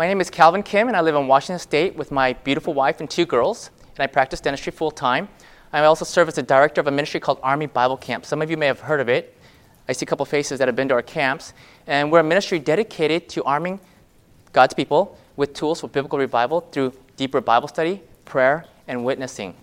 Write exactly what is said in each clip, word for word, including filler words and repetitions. My name is Calvin Kim, and I live in Washington State with my beautiful wife and two girls, and I practice dentistry full-time. I also serve as the director of a ministry called Army Bible Camp. Some of you may have heard of it. I see a couple faces that have been to our camps, and we're a ministry dedicated to arming God's people with tools for biblical revival through deeper Bible study, prayer, and witnessing.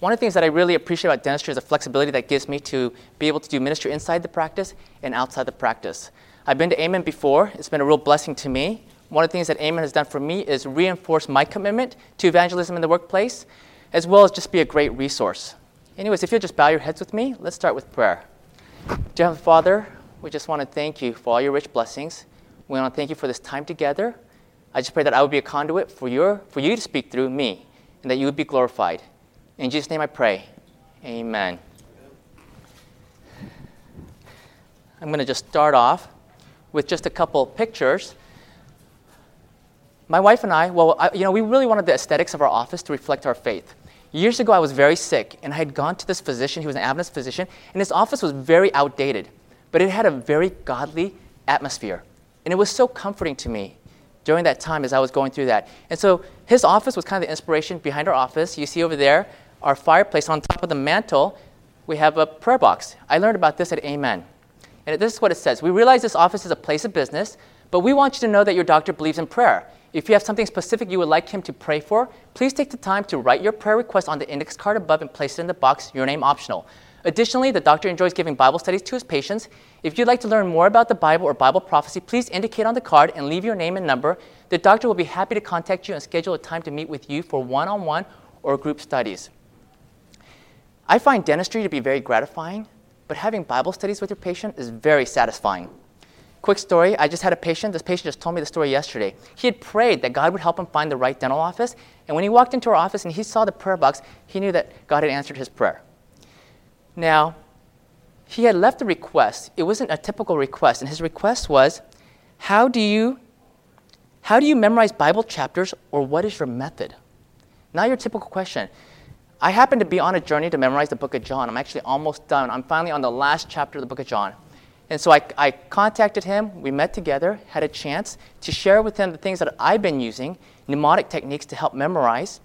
One of the things that I really appreciate about dentistry is the flexibility that gives me to be able to do ministry inside the practice and outside the practice. I've been to Amen before. It's been a real blessing to me. One of the things that Amen has done for me is reinforce my commitment to evangelism in the workplace, as well as just be a great resource. Anyways, if you'll just bow your heads with me, let's start with prayer. Dear Heavenly Father, we just want to thank you for all your rich blessings. We want to thank you for this time together. I just pray that I would be a conduit for your, for you to speak through me, and that you would be glorified. In Jesus' name I pray. Amen. I'm going to just start off with just a couple pictures. My wife and I, well, I, you know, we really wanted the aesthetics of our office to reflect our faith. Years ago, I was very sick, and I had gone to this physician. He was an Adventist physician, and his office was very outdated, but it had a very godly atmosphere, and it was so comforting to me during that time as I was going through that. And so his office was kind of the inspiration behind our office. You see over there, our fireplace. On top of the mantle, we have a prayer box. I learned about this at Amen, and this is what it says. We realize this office is a place of business, but we want you to know that your doctor believes in prayer. If you have something specific you would like him to pray for, please take the time to write your prayer request on the index card above and place it in the box, your name optional. Additionally, the doctor enjoys giving Bible studies to his patients. If you'd like to learn more about the Bible or Bible prophecy, please indicate on the card and leave your name and number. The doctor will be happy to contact you and schedule a time to meet with you for one-on-one or group studies. I find dentistry to be very gratifying, but having Bible studies with your patient is very satisfying. Quick story, I just had a patient. This patient just told me the story yesterday. He had prayed that God would help him find the right dental office, and when he walked into our office and he saw the prayer box, he knew that God had answered his prayer. Now, he had left a request. It wasn't a typical request, and his request was, how do you, how do you memorize Bible chapters, or what is your method? Not your typical question. I happen to be on a journey to memorize the book of John. I'm actually almost done. I'm finally on the last chapter of the book of John. And so I, I contacted him, we met together, had a chance to share with him the things that I've been using, mnemonic techniques to help memorize.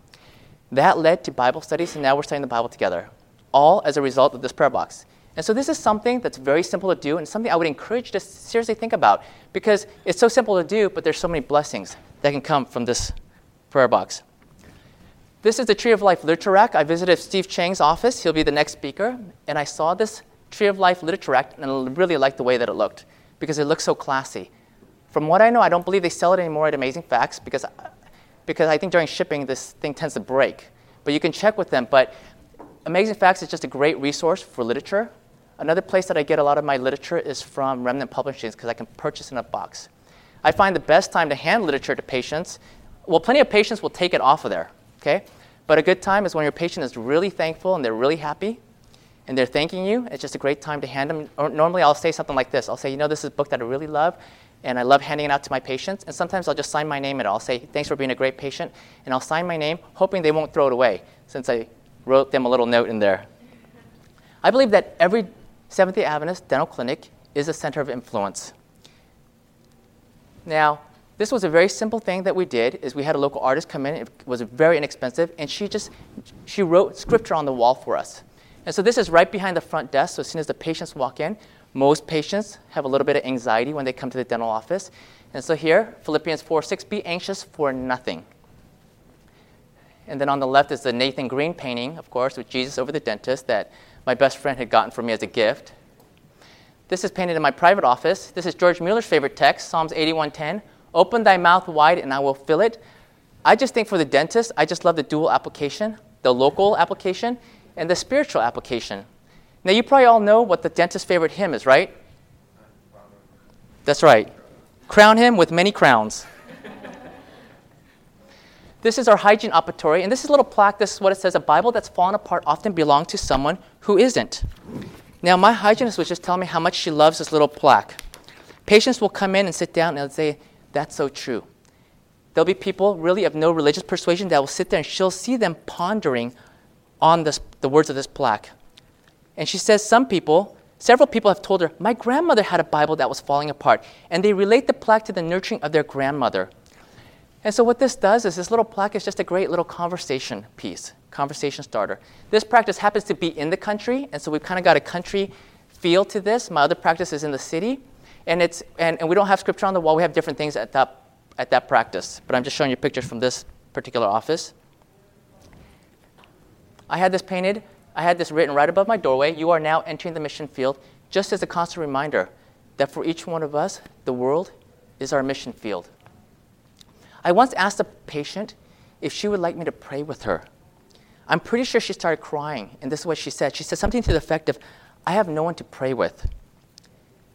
That led to Bible studies, and now we're studying the Bible together, all as a result of this prayer box. And so this is something that's very simple to do, and something I would encourage you to seriously think about, because it's so simple to do, but there's so many blessings that can come from this prayer box. This is the Tree of Life literature rack. I visited Steve Chang's office. He'll be the next speaker, and I saw this Tree of Life literature rack, and I really liked the way that it looked because it looked so classy. From what I know, I don't believe they sell it anymore at Amazing Facts because, because I think during shipping this thing tends to break. But you can check with them. But Amazing Facts is just a great resource for literature. Another place that I get a lot of my literature is from Remnant Publishing because I can purchase in a box. I find the best time to hand literature to patients. Well, plenty of patients will take it off of there, okay? But a good time is when your patient is really thankful and they're really happy, and they're thanking you. It's just a great time to hand them. Or normally I'll say something like this. I'll say, you know, this is a book that I really love, and I love handing it out to my patients. And sometimes I'll just sign my name in it. I'll say, thanks for being a great patient. And I'll sign my name, hoping they won't throw it away, since I wrote them a little note in there. I believe that every Seventh-day Adventist dental clinic is a center of influence. Now, this was a very simple thing that we did, is we had a local artist come in. It was very inexpensive, and she just she wrote scripture on the wall for us. And so this is right behind the front desk, so as soon as the patients walk in, most patients have a little bit of anxiety when they come to the dental office. And so here, Philippians four six, be anxious for nothing. And then on the left is the Nathan Greene painting, of course, with Jesus over the dentist that my best friend had gotten for me as a gift. This is painted in my private office. This is George Mueller's favorite text, Psalms eighty-one ten, open thy mouth wide and I will fill it. I just think for the dentist, I just love the dual application, the local application, and the spiritual application. Now, you probably all know what the dentist's favorite hymn is, right? That's right. Crown him with many crowns. This is our hygiene operatory, and this is a little plaque. This is what it says. A Bible that's fallen apart often belongs to someone who isn't. Now, my hygienist was just telling me how much she loves this little plaque. Patients will come in and sit down, and they'll say, that's so true. There'll be people really of no religious persuasion that will sit there, and she'll see them pondering on this, the words of this plaque. And she says some people, several people have told her, my grandmother had a Bible that was falling apart, and they relate the plaque to the nurturing of their grandmother. And so what this does is this little plaque is just a great little conversation piece, conversation starter. This practice happens to be in the country, and so we've kind of got a country feel to this. My other practice is in the city, and it's and, and we don't have scripture on the wall. We have different things at that at that practice, but I'm just showing you pictures from this particular office. I had this painted. I had this written right above my doorway. You are now entering the mission field, just as a constant reminder that for each one of us, the world is our mission field. I once asked a patient if she would like me to pray with her. I'm pretty sure she started crying, and this is what she said. She said something to the effect of, "I have no one to pray with."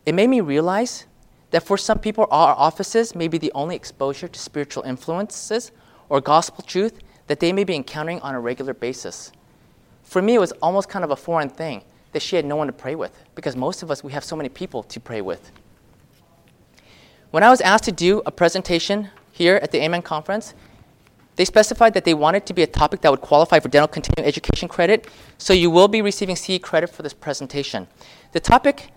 It made me realize that for some people, our offices may be the only exposure to spiritual influences or gospel truth that they may be encountering on a regular basis. For me, it was almost kind of a foreign thing that she had no one to pray with, because most of us, we have so many people to pray with. When I was asked to do a presentation here at the Amen conference, they specified that they wanted to be a topic that would qualify for dental continuing education credit, so you will be receiving C E credit for this presentation. The topic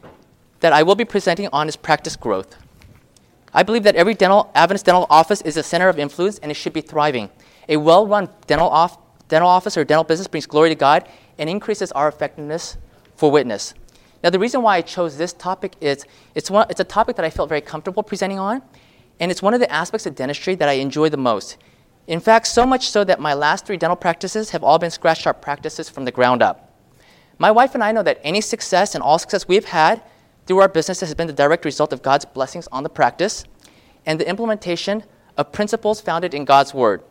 that I will be presenting on is practice growth. I believe that every dental Adventist dental office is a center of influence, and it should be thriving. A well-run dental office Dental office or dental business brings glory to God and increases our effectiveness for witness. Now, the reason why I chose this topic is it's one, it's a topic that I felt very comfortable presenting on, and it's one of the aspects of dentistry that I enjoy the most. In fact, so much so that my last three dental practices have all been scratch sharp practices from the ground up. My wife and I know that any success and all success we've had through our business has been the direct result of God's blessings on the practice and the implementation of principles founded in God's Word.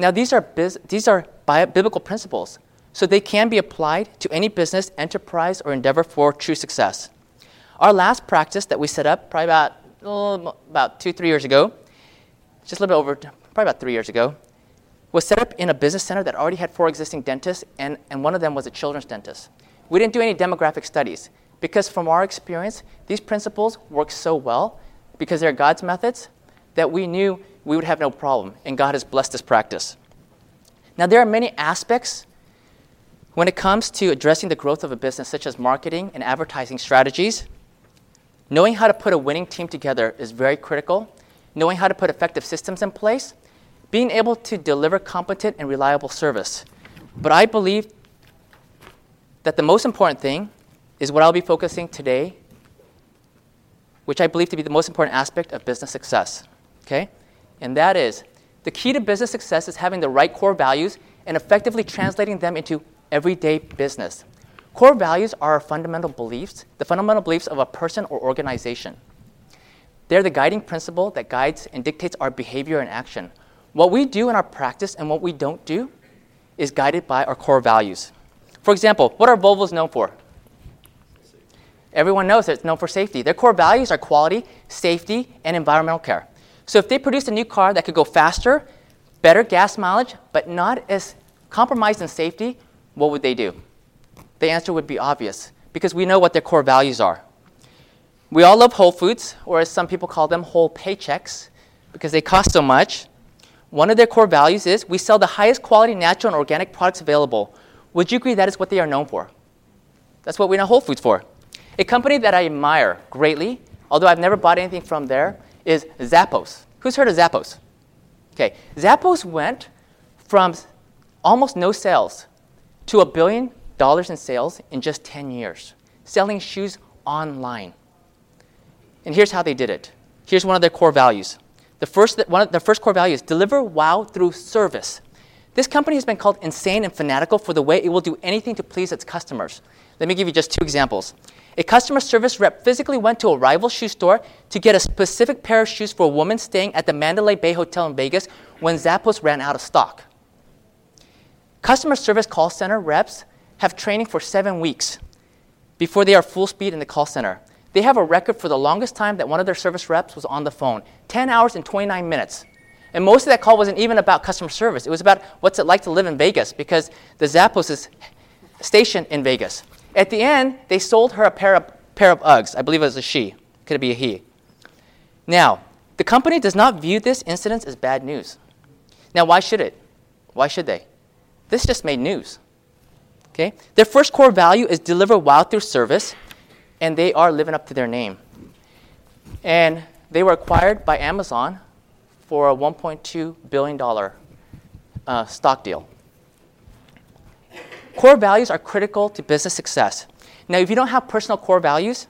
Now, these are biz- these are bi- biblical principles, so they can be applied to any business, enterprise, or endeavor for true success. Our last practice that we set up probably about, oh, about two, three years ago, just a little bit over, probably about three years ago, was set up in a business center that already had four existing dentists, and, and one of them was a children's dentist. We didn't do any demographic studies, because from our experience, these principles work so well, because they're God's methods, that we knew we would have no problem, and God has blessed this practice. Now, there are many aspects when it comes to addressing the growth of a business, such as marketing and advertising strategies. Knowing how to put a winning team together is very critical. Knowing how to put effective systems in place, being able to deliver competent and reliable service. But I believe that the most important thing is what I'll be focusing today, which I believe to be the most important aspect of business success. Okay? And that is, the key to business success is having the right core values and effectively translating them into everyday business. Core values are our fundamental beliefs, the fundamental beliefs of a person or organization. They're the guiding principle that guides and dictates our behavior and action. What we do in our practice and what we don't do is guided by our core values. For example, what are Volvos known for? Everyone knows that it's known for safety. Their core values are quality, safety, and environmental care. So if they produced a new car that could go faster, better gas mileage, but not as compromised in safety, what would they do? The answer would be obvious, because we know what their core values are. We all love Whole Foods, or as some people call them, whole paychecks, because they cost so much. One of their core values is, we sell the highest quality natural and organic products available. Would you agree that is what they are known for? That's what we know Whole Foods for. A company that I admire greatly, although I've never bought anything from there, is Zappos. Who's heard of Zappos? Okay, Zappos went from almost no sales to a billion dollars in sales in just ten years, selling shoes online. And here's how they did it. Here's one of their core values. The first, one of the first core value is deliver wow through service. This company has been called insane and fanatical for the way it will do anything to please its customers. Let me give you just two examples. A customer service rep physically went to a rival shoe store to get a specific pair of shoes for a woman staying at the Mandalay Bay Hotel in Vegas when Zappos ran out of stock. Customer service call center reps have training for seven weeks before they are full speed in the call center. They have a record for the longest time that one of their service reps was on the phone, ten hours and twenty-nine minutes. And most of that call wasn't even about customer service. It was about what's it like to live in Vegas, because the Zappos is stationed in Vegas. At the end, they sold her a pair of, pair of Uggs. I believe it was a she. Could it be a he? Now, the company does not view this incident as bad news. Now, why should it? Why should they? This just made news. Okay? Their first core value is deliver wow through service, and they are living up to their name. And they were acquired by Amazon for a one point two billion dollars uh, stock deal. Core values are critical to business success. Now, if you don't have personal core values,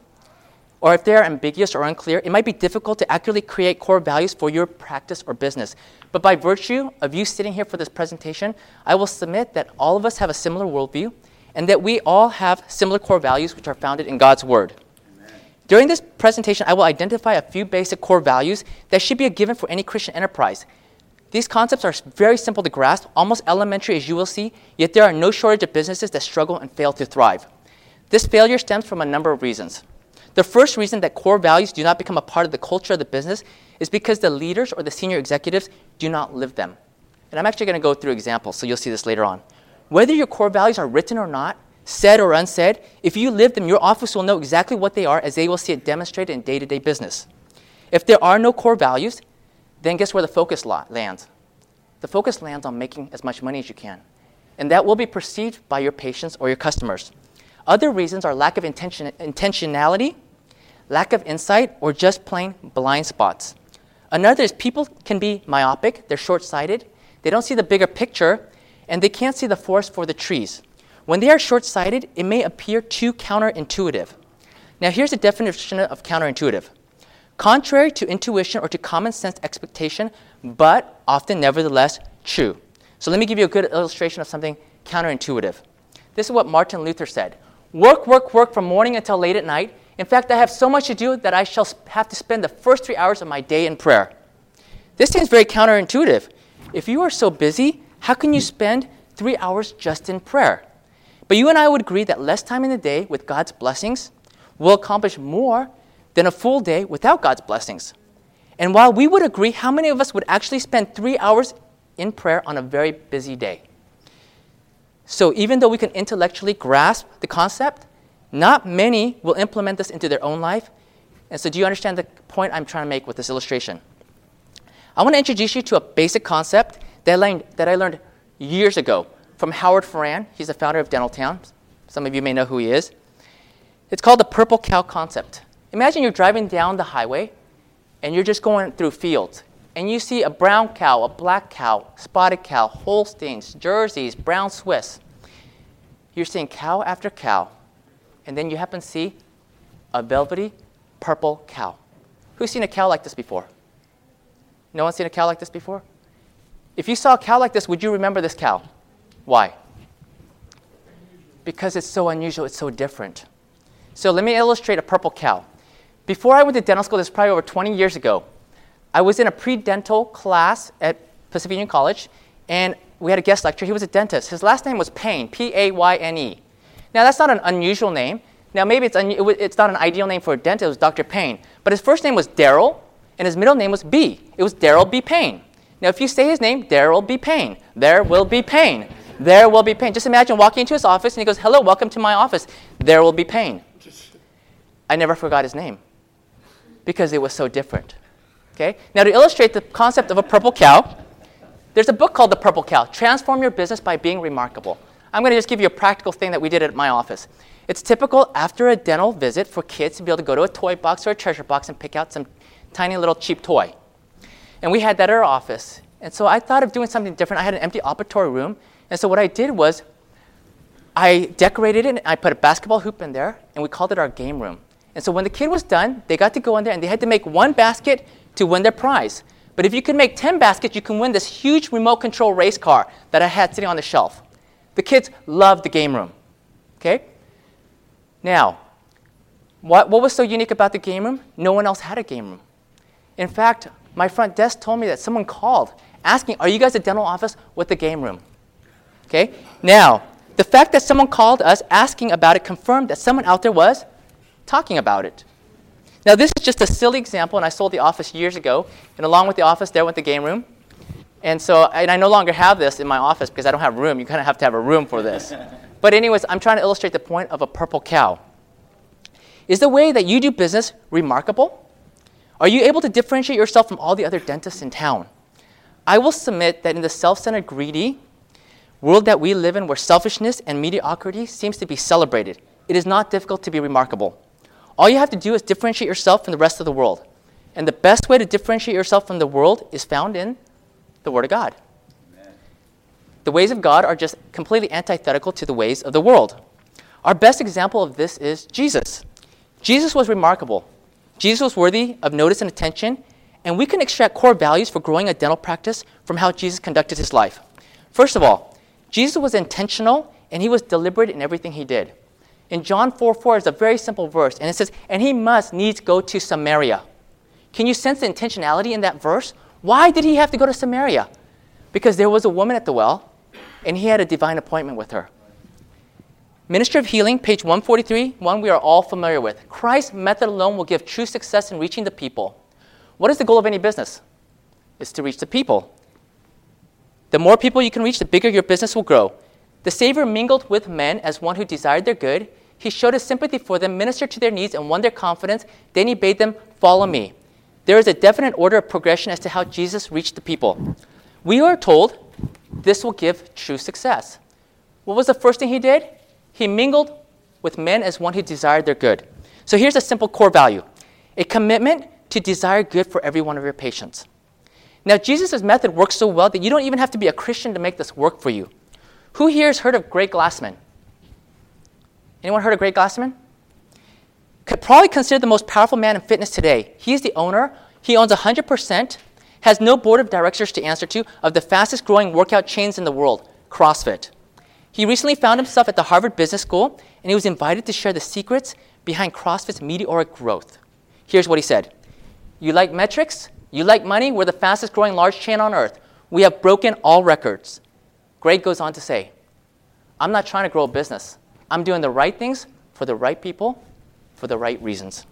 or if they're ambiguous or unclear, it might be difficult to accurately create core values for your practice or business. But by virtue of you sitting here for this presentation, I will submit that all of us have a similar worldview and that we all have similar core values which are founded in God's Word. Amen. During this presentation, I will identify a few basic core values that should be a given for any Christian enterprise. These concepts are very simple to grasp, almost elementary as you will see, yet there are no shortage of businesses that struggle and fail to thrive. This failure stems from a number of reasons. The first reason that core values do not become a part of the culture of the business is because the leaders or the senior executives do not live them. And I'm actually going to go through examples, so you'll see this later on. Whether your core values are written or not, said or unsaid, if you live them, your office will know exactly what they are as they will see it demonstrated in day-to-day business. If there are no core values, then guess where the focus lands? The focus lands on making as much money as you can. And that will be perceived by your patients or your customers. Other reasons are lack of intention, intentionality, lack of insight, or just plain blind spots. Another is people can be myopic, they're short-sighted, they don't see the bigger picture, and they can't see the forest for the trees. When they are short-sighted, it may appear too counterintuitive. Now here's a definition of counterintuitive. Contrary to intuition or to common sense expectation, but often nevertheless true. So let me give you a good illustration of something counterintuitive. This is what Martin Luther said. Work, work, work from morning until late at night. In fact, I have so much to do that I shall have to spend the first three hours of my day in prayer. This seems very counterintuitive. If you are so busy, how can you spend three hours just in prayer? But you and I would agree that less time in the day with God's blessings will accomplish more than a full day without God's blessings. And while we would agree, how many of us would actually spend three hours in prayer on a very busy day? So even though we can intellectually grasp the concept, not many will implement this into their own life. And so do you understand the point I'm trying to make with this illustration? I want to introduce you to a basic concept that I learned, that I learned years ago from Howard Ferran. He's the founder of Dentaltown. Some of you may know who he is. It's called the Purple Cow Concept. Imagine you're driving down the highway, and you're just going through fields. And you see a brown cow, a black cow, spotted cow, Holsteins, Jerseys, brown Swiss. You're seeing cow after cow. And then you happen to see a velvety purple cow. Who's seen a cow like this before? No one's seen a cow like this before? If you saw a cow like this, would you remember this cow? Why? Because it's so unusual, it's so different. So let me illustrate a purple cow. Before I went to dental school, this was probably over twenty years ago, I was in a pre-dental class at Pacific Union College, and we had a guest lecturer. He was a dentist. His last name was Payne, P A Y N E. Now, that's not an unusual name. Now, maybe it's, un- it's not an ideal name for a dentist. It was Doctor Payne. But his first name was Daryl, and his middle name was B. It was Daryl B. Payne. Now, if you say his name, Daryl B. Payne, there will be pain. There will be pain. Just imagine walking into his office, and he goes, hello, welcome to my office. There will be pain. I never forgot his name because it was so different. Okay? Now, to illustrate the concept of a purple cow, there's a book called The Purple Cow, Transform Your Business by Being Remarkable. I'm going to just give you a practical thing that we did at my office. It's typical after a dental visit for kids to be able to go to a toy box or a treasure box and pick out some tiny little cheap toy. And we had that at our office. And so I thought of doing something different. I had an empty operatory room. And so what I did was I decorated it, and I put a basketball hoop in there, and we called it our game room. And so when the kid was done, they got to go in there, and they had to make one basket to win their prize. But if you can make ten baskets, you can win this huge remote control race car that I had sitting on the shelf. The kids loved the game room. Okay? Now, what, what was so unique about the game room? No one else had a game room. In fact, my front desk told me that someone called asking, are you guys a dental office with the game room? Okay? Now, the fact that someone called us asking about it confirmed that someone out there was talking about it. Now, this is just a silly example, and I sold the office years ago, and along with the office, there went the game room. And so, and I no longer have this in my office because I don't have room. You kind of have to have a room for this. But anyways, I'm trying to illustrate the point of a purple cow. Is the way that you do business remarkable? Are you able to differentiate yourself from all the other dentists in town? I will submit that in the self-centered, greedy world that we live in, where selfishness and mediocrity seems to be celebrated, it is not difficult to be remarkable. All you have to do is differentiate yourself from the rest of the world. And the best way to differentiate yourself from the world is found in the Word of God. Amen. The ways of God are just completely antithetical to the ways of the world. Our best example of this is Jesus. Jesus was remarkable. Jesus was worthy of notice and attention, and we can extract core values for growing a dental practice from how Jesus conducted his life. First of all, Jesus was intentional, and he was deliberate in everything he did. In John four four is a very simple verse, and it says, "And he must needs go to Samaria." Can you sense the intentionality in that verse? Why did he have to go to Samaria? Because there was a woman at the well, and he had a divine appointment with her. Ministry of Healing, page one forty-three, one we are all familiar with. Christ's method alone will give true success in reaching the people. What is the goal of any business? It's to reach the people. The more people you can reach, the bigger your business will grow. The Savior mingled with men as one who desired their good. He showed his sympathy for them, ministered to their needs, and won their confidence. Then he bade them, "Follow me." There is a definite order of progression as to how Jesus reached the people. We are told this will give true success. What was the first thing he did? He mingled with men as one who desired their good. So here's a simple core value, a commitment to desire good for every one of your patients. Now, Jesus' method works so well that you don't even have to be a Christian to make this work for you. Who here has heard of Greg Glassman? Anyone heard of Greg Glassman? Could probably consider the most powerful man in fitness today. He's the owner. He owns one hundred percent, has no board of directors to answer to, of the fastest growing workout chains in the world, CrossFit. He recently found himself at the Harvard Business School, and he was invited to share the secrets behind CrossFit's meteoric growth. Here's what he said. "You like metrics? You like money? We're the fastest growing large chain on earth. We have broken all records." Greg goes on to say, "I'm not trying to grow a business. I'm doing the right things for the right people, for the right reasons."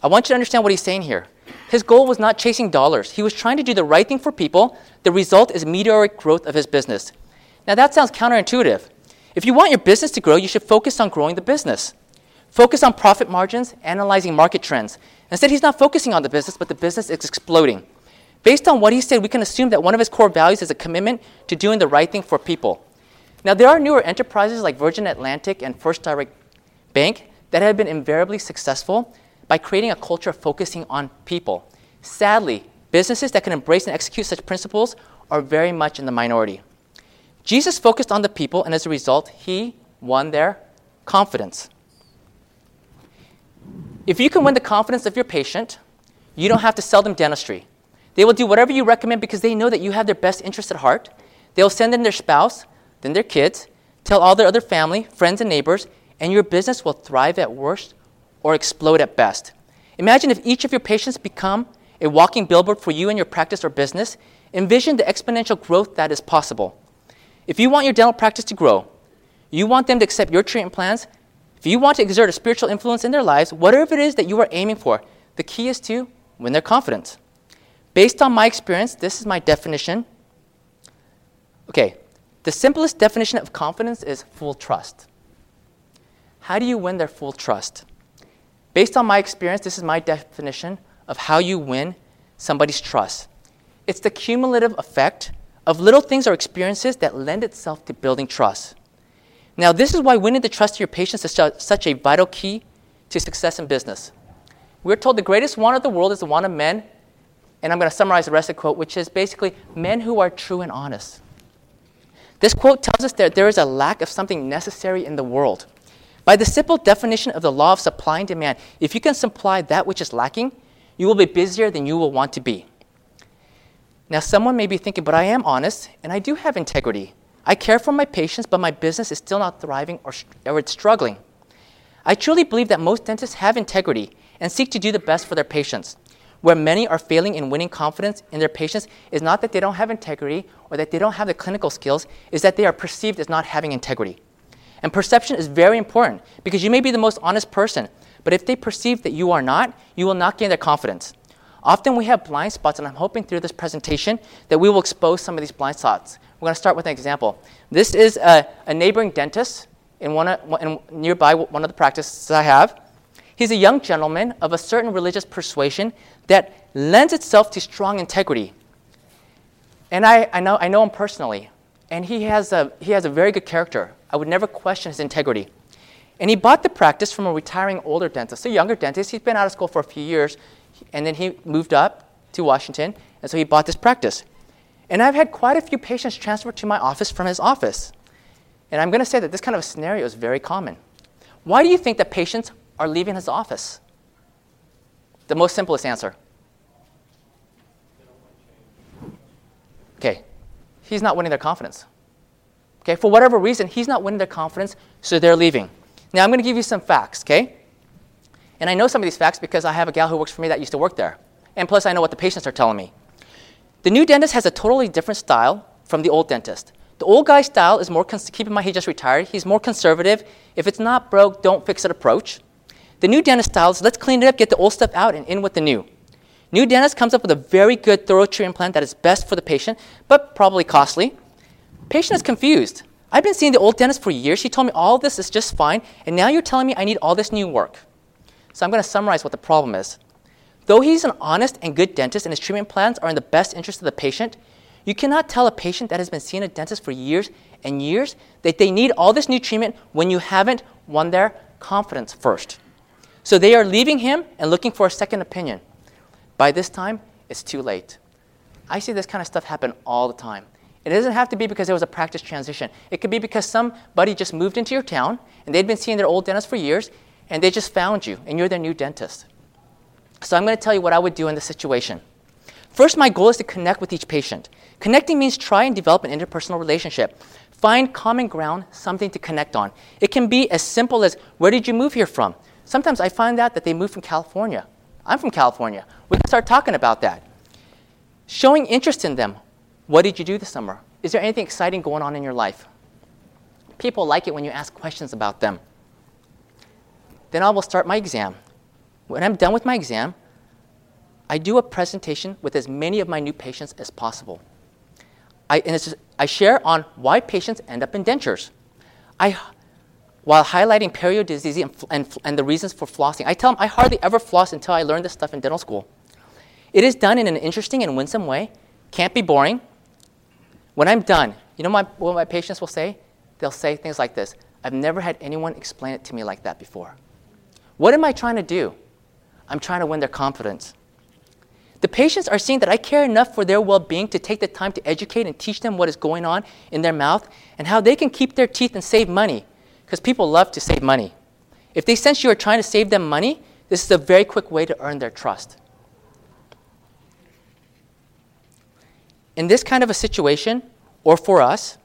I want you to understand what he's saying here. His goal was not chasing dollars. He was trying to do the right thing for people. The result is meteoric growth of his business. Now that sounds counterintuitive. If you want your business to grow, you should focus on growing the business. Focus on profit margins, analyzing market trends. Instead, he's not focusing on the business, but the business is exploding. Based on what he said, we can assume that one of his core values is a commitment to doing the right thing for people. Now, there are newer enterprises like Virgin Atlantic and First Direct Bank that have been invariably successful by creating a culture of focusing on people. Sadly, businesses that can embrace and execute such principles are very much in the minority. Jesus focused on the people, and as a result, he won their confidence. If you can win the confidence of your patient, you don't have to sell them dentistry. They will do whatever you recommend because they know that you have their best interest at heart. They will send in their spouse, then their kids, tell all their other family, friends, and neighbors, and your business will thrive at worst or explode at best. Imagine if each of your patients become a walking billboard for you and your practice or business. Envision the exponential growth that is possible. If you want your dental practice to grow, you want them to accept your treatment plans, if you want to exert a spiritual influence in their lives, whatever it is that you are aiming for, the key is to win their confidence. Based on my experience, this is my definition. Okay, the simplest definition of confidence is full trust. How do you win their full trust? Based on my experience, this is my definition of how you win somebody's trust. It's the cumulative effect of little things or experiences that lend itself to building trust. Now, this is why winning the trust of your patients is such a vital key to success in business. We're told the greatest want of the world is the want of men, and I'm going to summarize the rest of the quote, which is basically men who are true and honest. This quote tells us that there is a lack of something necessary in the world. By the simple definition of the law of supply and demand, if you can supply that which is lacking, you will be busier than you will want to be. Now, someone may be thinking, but I am honest, and I do have integrity. I care for my patients, but my business is still not thriving or, or it's struggling. I truly believe that most dentists have integrity and seek to do the best for their patients. Where many are failing in winning confidence in their patients is not that they don't have integrity or that they don't have the clinical skills, is that they are perceived as not having integrity. And perception is very important because you may be the most honest person, but if they perceive that you are not, you will not gain their confidence. Often we have blind spots, and I'm hoping through this presentation that we will expose some of these blind spots. We're going to start with an example. This is a, a neighboring dentist in one of, in nearby one of the practices I have. He's a young gentleman of a certain religious persuasion that lends itself to strong integrity. And I, I know I know him personally, and he has a he has a very good character. I would never question his integrity. And he bought the practice from a retiring older dentist, a younger dentist. He'd been out of school for a few years, and then he moved up to Washington, and so he bought this practice. And I've had quite a few patients transferred to my office from his office. And I'm going to say that this kind of a scenario is very common. Why do you think that patients are leaving his office? The most simplest answer. Okay, he's not winning their confidence. Okay, for whatever reason, he's not winning their confidence, so they're leaving. Now, I'm going to give you some facts, okay? And I know some of these facts because I have a gal who works for me that used to work there. And plus, I know what the patients are telling me. The new dentist has a totally different style from the old dentist. The old guy's style is more, cons- keep in mind he just retired, he's more conservative. If it's not broke, don't fix it approach. The new dentist style is let's clean it up, get the old stuff out, and in with the new. New dentist comes up with a very good, thorough treatment plan that is best for the patient, but probably costly. Patient is confused. I've been seeing the old dentist for years. She told me all this is just fine, and now you're telling me I need all this new work. So I'm going to summarize what the problem is. Though he's an honest and good dentist and his treatment plans are in the best interest of the patient, you cannot tell a patient that has been seeing a dentist for years and years that they need all this new treatment when you haven't won their confidence first. So they are leaving him and looking for a second opinion. By this time, it's too late. I see this kind of stuff happen all the time. It doesn't have to be because there was a practice transition. It could be because somebody just moved into your town, and they'd been seeing their old dentist for years, and they just found you, and you're their new dentist. So I'm going to tell you what I would do in this situation. First, my goal is to connect with each patient. Connecting means try and develop an interpersonal relationship. Find common ground, something to connect on. It can be as simple as, where did you move here from? Sometimes I find out that they moved from California. I'm from California. We can start talking about that. Showing interest in them. What did you do this summer? Is there anything exciting going on in your life? People like it when you ask questions about them. Then I will start my exam. When I'm done with my exam, I do a presentation with as many of my new patients as possible. I, and it's just, I share on why patients end up in dentures. I, while highlighting perio disease and, and, and the reasons for flossing, I tell them I hardly ever floss until I learned this stuff in dental school. It is done in an interesting and winsome way. Can't be boring. When I'm done, you know my, what my patients will say? They'll say things like this. I've never had anyone explain it to me like that before. What am I trying to do? I'm trying to win their confidence. The patients are seeing that I care enough for their well-being to take the time to educate and teach them what is going on in their mouth and how they can keep their teeth and save money, because people love to save money. If they sense you are trying to save them money, this is a very quick way to earn their trust. In this kind of a situation, or for us,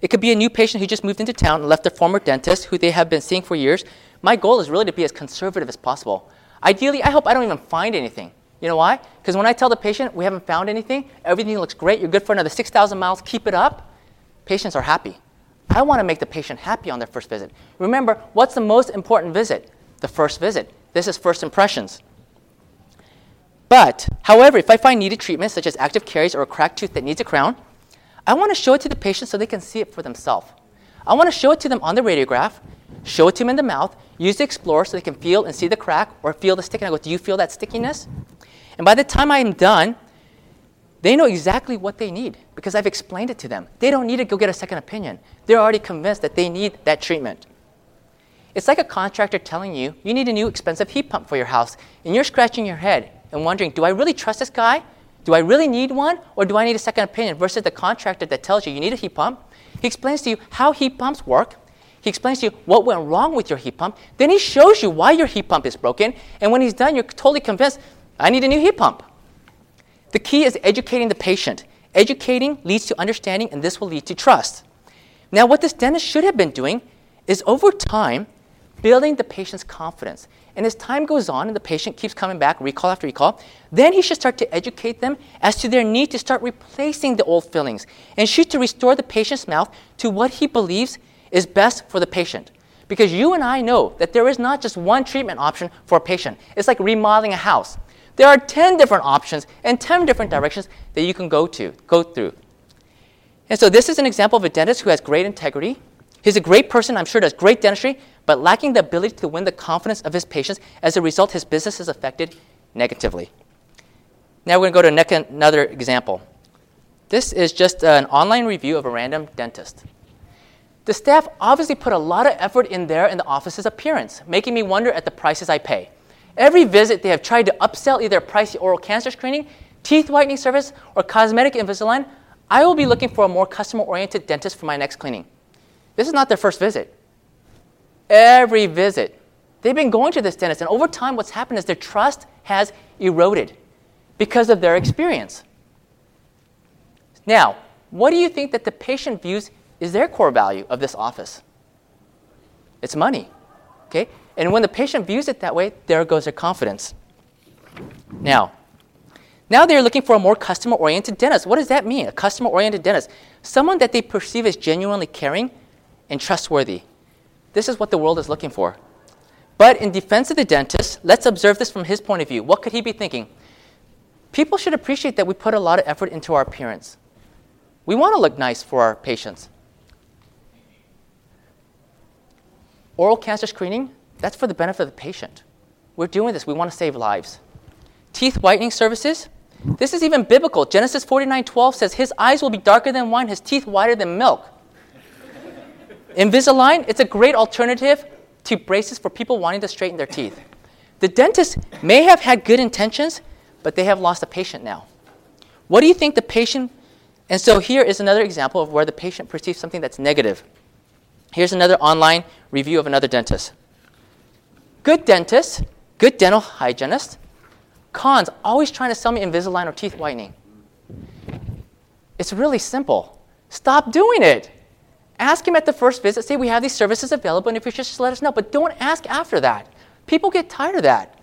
it could be a new patient who just moved into town and left their former dentist who they have been seeing for years. My goal is really to be as conservative as possible. Ideally, I hope I don't even find anything. You know why? Because when I tell the patient we haven't found anything, everything looks great, you're good for another six thousand miles, keep it up, patients are happy. I want to make the patient happy on their first visit. Remember, what's the most important visit? The first visit. This is first impressions. But, however, if I find needed treatments such as active caries or a cracked tooth that needs a crown, I want to show it to the patient so they can see it for themselves. I want to show it to them on the radiograph, show it to them in the mouth, use the explorer so they can feel and see the crack or feel the stickiness. I go, do you feel that stickiness? And by the time I'm done, they know exactly what they need because I've explained it to them. They don't need to go get a second opinion. They're already convinced that they need that treatment. It's like a contractor telling you, you need a new expensive heat pump for your house, and you're scratching your head and wondering, do I really trust this guy? Do I really need one? Or do I need a second opinion? Versus the contractor that tells you you need a heat pump. He explains to you how heat pumps work. He explains to you what went wrong with your heat pump. Then he shows you why your heat pump is broken. And when he's done, you're totally convinced, I need a new heat pump. The key is educating the patient. Educating leads to understanding, and this will lead to trust. Now, what this dentist should have been doing is over time building the patient's confidence. And as time goes on and the patient keeps coming back, recall after recall, then he should start to educate them as to their need to start replacing the old fillings and shoot to restore the patient's mouth to what he believes is best for the patient. Because you and I know that there is not just one treatment option for a patient. It's like remodeling a house. There are ten different options and ten different directions that you can go to, go through. And so this is an example of a dentist who has great integrity. He's a great person, I'm sure does great dentistry, but lacking the ability to win the confidence of his patients. As a result, his business is affected negatively. Now we're going to go to another example. This is just an online review of a random dentist. The staff obviously put a lot of effort in there in the office's appearance, making me wonder at the prices I pay. Every visit, they have tried to upsell either a pricey oral cancer screening, teeth whitening service, or cosmetic Invisalign. I will be looking for a more customer-oriented dentist for my next cleaning. This is not their first visit. Every visit. They've been going to this dentist, and over time, what's happened is their trust has eroded because of their experience. Now, what do you think that the patient views is their core value of this office? It's money, okay? And when the patient views it that way, there goes their confidence. Now, now they're looking for a more customer-oriented dentist. What does that mean, a customer-oriented dentist? Someone that they perceive as genuinely caring and trustworthy. This is what the world is looking for. But in defense of the dentist, let's observe this from his point of view. What could he be thinking? People should appreciate that we put a lot of effort into our appearance. We want to look nice for our patients. Oral cancer screening, that's for the benefit of the patient. We're doing this. We want to save lives. Teeth whitening services, this is even biblical. Genesis forty-nine twelve says, his eyes will be darker than wine, his teeth whiter than milk. Invisalign, it's a great alternative to braces for people wanting to straighten their teeth. The dentist may have had good intentions, but they have lost a patient now. What do you think the patient... And so here is another example of where the patient perceives something that's negative. Here's another online review of another dentist. Good dentist, good dental hygienist. Cons, always trying to sell me Invisalign or teeth whitening. It's really simple. Stop doing it. Ask him at the first visit, say we have these services available, and if you should just let us know. But don't ask after that. People get tired of that.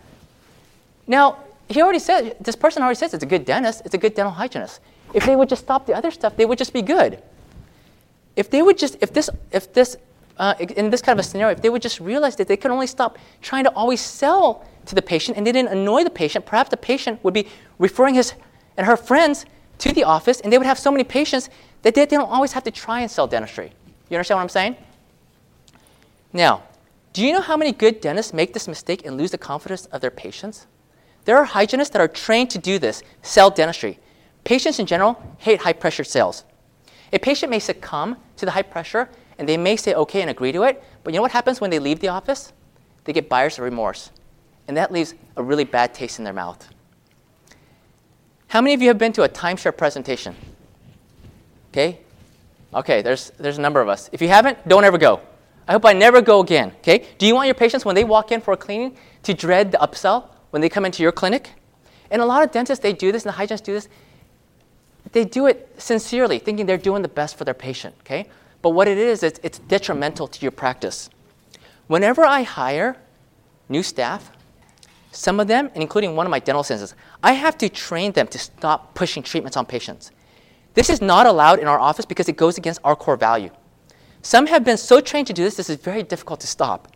Now, he already said, this person already says it's a good dentist, it's a good dental hygienist. If they would just stop the other stuff, they would just be good. If they would just, if this, if this, uh, in this kind of a scenario, if they would just realize that they could only stop trying to always sell to the patient and they didn't annoy the patient, perhaps the patient would be referring his and her friends to the office and they would have so many patients that they, they don't always have to try and sell dentistry. You understand what I'm saying? Now, do you know how many good dentists make this mistake and lose the confidence of their patients? There are hygienists that are trained to do this, sell dentistry. Patients in general hate high-pressure sales. A patient may succumb to the high pressure, and they may say okay and agree to it, but you know what happens when they leave the office? They get buyer's remorse, and that leaves a really bad taste in their mouth. How many of you have been to a timeshare presentation? Okay? Okay, there's, there's a number of us. If you haven't, don't ever go. I hope I never go again, okay? Do you want your patients, when they walk in for a cleaning, to dread the upsell when they come into your clinic? And a lot of dentists, they do this, and the hygienists do this. They do it sincerely, thinking they're doing the best for their patient, okay? But what it is, it's, it's detrimental to your practice. Whenever I hire new staff, some of them, including one of my dental assistants, I have to train them to stop pushing treatments on patients. This is not allowed in our office because it goes against our core value. Some have been so trained to do this, this is very difficult to stop.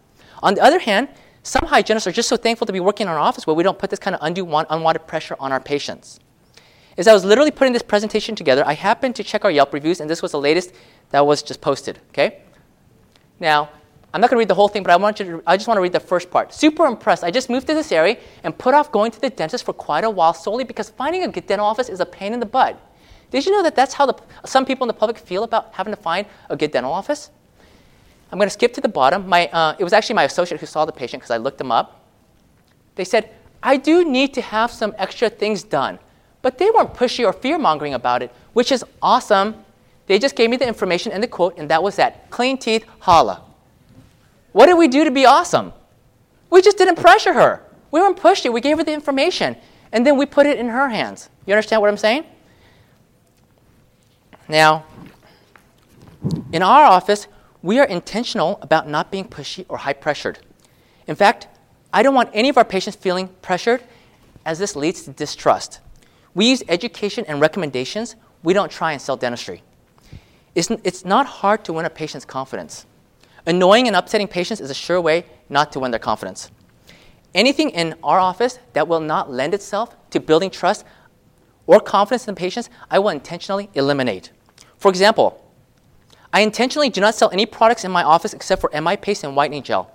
On the other hand, some hygienists are just so thankful to be working in our office where we don't put this kind of undue, unwanted pressure on our patients. As I was literally putting this presentation together, I happened to check our Yelp reviews, and this was the latest that was just posted, okay? Now, I'm not going to read the whole thing, but I want you to, I just want to read the first part. Super impressed. I just moved to this area and put off going to the dentist for quite a while solely because finding a good dental office is a pain in the butt. Did you know that that's how the, some people in the public feel about having to find a good dental office? I'm going to skip to the bottom. My, uh, it was actually my associate who saw the patient because I looked them up. They said, I do need to have some extra things done. But they weren't pushy or fear-mongering about it, which is awesome. They just gave me the information and the quote, and that was that. Clean teeth, holla. What did we do to be awesome? We just didn't pressure her. We weren't pushy. We gave her the information, and then we put it in her hands. You understand what I'm saying? Now, in our office, we are intentional about not being pushy or high-pressured. In fact, I don't want any of our patients feeling pressured, as this leads to distrust. We use education and recommendations. We don't try and sell dentistry. It's, it's not hard to win a patient's confidence. Annoying and upsetting patients is a sure way not to win their confidence. Anything in our office that will not lend itself to building trust or confidence in the patients, I will intentionally eliminate. For example, I intentionally do not sell any products in my office except for M I Paste and whitening gel.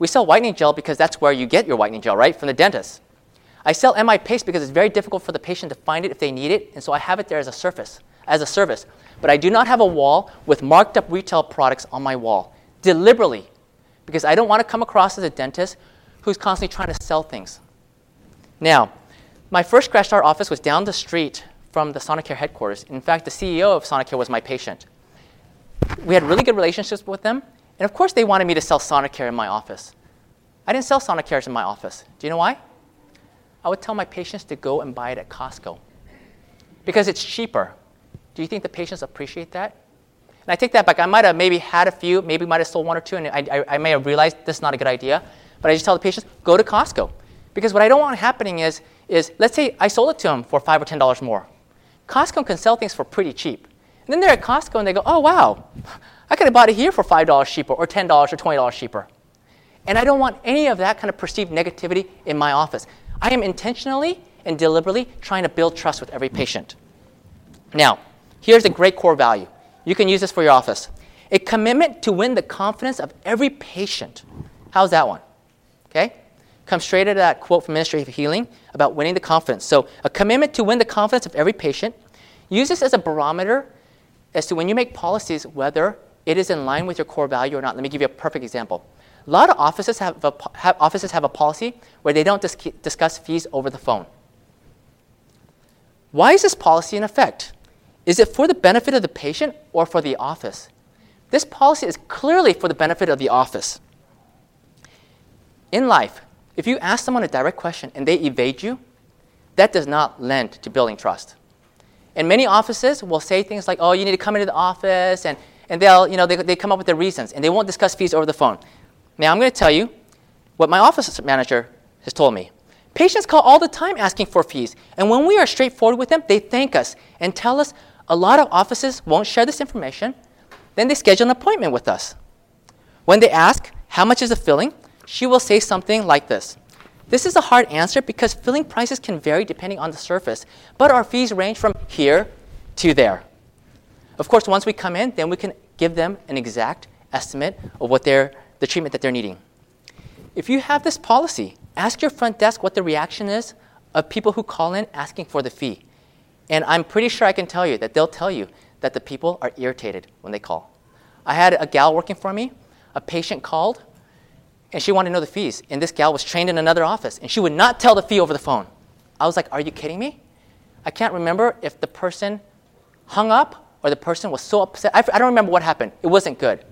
We sell whitening gel because that's where you get your whitening gel, right? From the dentist. I sell M I Paste because it's very difficult for the patient to find it if they need it, and so I have it there as a surface. as a service. But I do not have a wall with marked up retail products on my wall, deliberately, because I don't want to come across as a dentist who's constantly trying to sell things. Now, my first Crash Start office was down the street from the Sonicare headquarters. In fact, the C E O of Sonicare was my patient. We had really good relationships with them, and of course they wanted me to sell Sonicare in my office. I didn't sell Sonicares in my office. Do you know why? I would tell my patients to go and buy it at Costco because it's cheaper. Do you think the patients appreciate that? And I take that back. I might have maybe had a few, maybe might have sold one or two, and I, I, I may have realized this is not a good idea. But I just tell the patients, go to Costco. Because what I don't want happening is, is let's say I sold it to them for five dollars or ten dollars more. Costco can sell things for pretty cheap. And then they're at Costco and they go, oh, wow, I could have bought it here for five dollars cheaper or ten dollars or twenty dollars cheaper. And I don't want any of that kind of perceived negativity in my office. I am intentionally and deliberately trying to build trust with every patient. Now, here's a great core value. You can use this for your office. A commitment to win the confidence of every patient. How's that one? Okay? Come straight into that quote from Ministry of Healing about winning the confidence. So, a commitment to win the confidence of every patient. Use this as a barometer as to when you make policies whether it is in line with your core value or not. Let me give you a perfect example. A lot of offices have a, have, offices have a policy where they don't dis- discuss fees over the phone. Why is this policy in effect? Is it for the benefit of the patient or for the office? This policy is clearly for the benefit of the office. In life, if you ask someone a direct question and they evade you, that does not lend to building trust. And many offices will say things like, oh, you need to come into the office, and, and they'll, you know, they, they come up with their reasons, and they won't discuss fees over the phone. Now, I'm going to tell you what my office manager has told me. Patients call all the time asking for fees. And when we are straightforward with them, they thank us and tell us a lot of offices won't share this information. Then they schedule an appointment with us. When they ask, how much is a filling? She will say something like this. This is a hard answer because filling prices can vary depending on the surface, but our fees range from here to there. Of course, once we come in, then we can give them an exact estimate of what they're the treatment that they're needing. If you have this policy, ask your front desk what the reaction is of people who call in asking for the fee. And I'm pretty sure I can tell you that they'll tell you that the people are irritated when they call. I had a gal working for me. A patient called, and she wanted to know the fees. And this gal was trained in another office, and she would not tell the fee over the phone. I was like, are you kidding me? I can't remember if the person hung up or the person was so upset. I, I don't remember what happened. It wasn't good.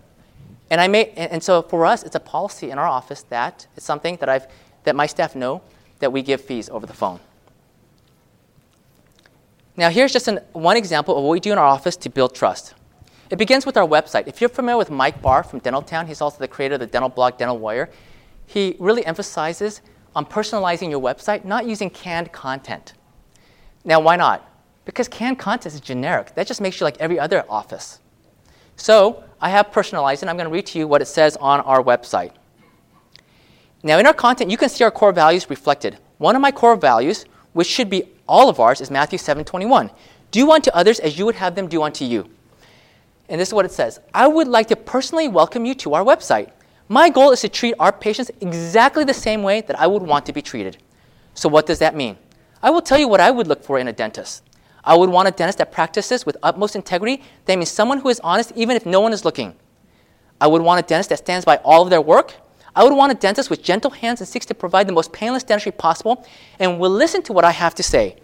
And I may, and so for us, it's a policy in our office that it's something that I've, that my staff know that we give fees over the phone. Now here's just an, one example of what we do in our office to build trust. It begins with our website. If you're familiar with Mike Barr from Dentaltown, he's also the creator of the dental blog Dental Warrior. He really emphasizes on personalizing your website, not using canned content. Now why not? Because canned content is generic. That just makes you like every other office. So I have personalized, and I'm going to read to you what it says on our website. Now, in our content, you can see our core values reflected. One of my core values, which should be all of ours, is Matthew seven twenty-one. Do unto others as you would have them do unto you. And this is what it says. I would like to personally welcome you to our website. My goal is to treat our patients exactly the same way that I would want to be treated. So what does that mean? I will tell you what I would look for in a dentist. I would want a dentist that practices with utmost integrity. That means someone who is honest even if no one is looking. I would want a dentist that stands by all of their work. I would want a dentist with gentle hands and seeks to provide the most painless dentistry possible and will listen to what I have to say.